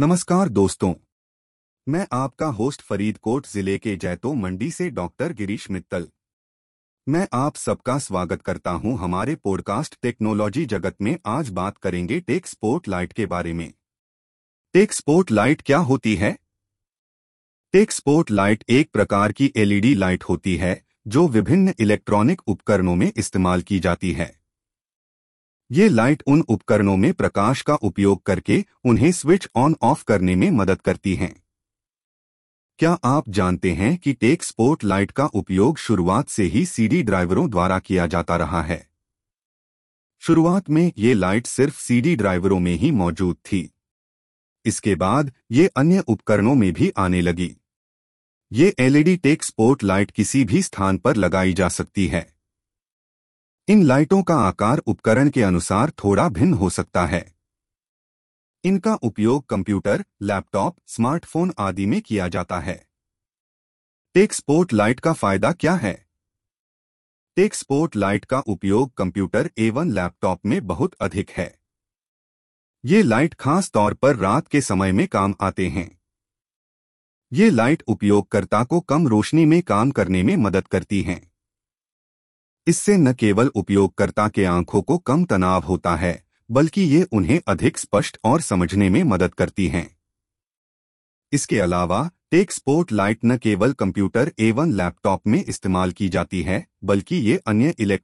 नमस्कार दोस्तों, मैं आपका होस्ट फरीदकोट जिले के जैतो मंडी से डॉक्टर गिरीश मित्तल। मैं आप सबका स्वागत करता हूं हमारे पॉडकास्ट टेक्नोलॉजी जगत में। आज बात करेंगे टेक स्पॉटलाइट के बारे में। टेक स्पॉटलाइट क्या होती है? टेक स्पॉटलाइट एक प्रकार की एलईडी लाइट होती है जो विभिन्न इलेक्ट्रॉनिक उपकरणों में इस्तेमाल की जाती है। ये लाइट उन उपकरणों में प्रकाश का उपयोग करके उन्हें स्विच ऑन ऑफ करने में मदद करती हैं। क्या आप जानते हैं कि टेक स्पॉटलाइट का उपयोग शुरुआत से ही सीडी ड्राइवरों द्वारा किया जाता रहा है। शुरुआत में ये लाइट सिर्फ सीडी ड्राइवरों में ही मौजूद थी। इसके बाद ये अन्य उपकरणों में भी आने लगी। ये एलईडी टेक स्पॉटलाइट किसी भी स्थान पर लगाई जा सकती है। इन लाइटों का आकार उपकरण के अनुसार थोड़ा भिन्न हो सकता है। इनका उपयोग कंप्यूटर, लैपटॉप, स्मार्टफोन आदि में किया जाता है। टेक स्पॉटलाइट का फायदा क्या है? टेक स्पॉटलाइट का उपयोग कंप्यूटर एवं लैपटॉप में बहुत अधिक है। ये लाइट खास तौर पर रात के समय में काम आते हैं। ये लाइट उपयोगकर्ता को कम रोशनी में काम करने में मदद करती हैं। इससे न केवल उपयोगकर्ता के आंखों को कम तनाव होता है, बल्कि ये उन्हें अधिक स्पष्ट और समझने में मदद करती हैं। इसके अलावा टेक स्पॉटलाइट न केवल कंप्यूटर एवं लैपटॉप में इस्तेमाल की जाती है, बल्कि ये अन्य इलेक्ट्रॉनिक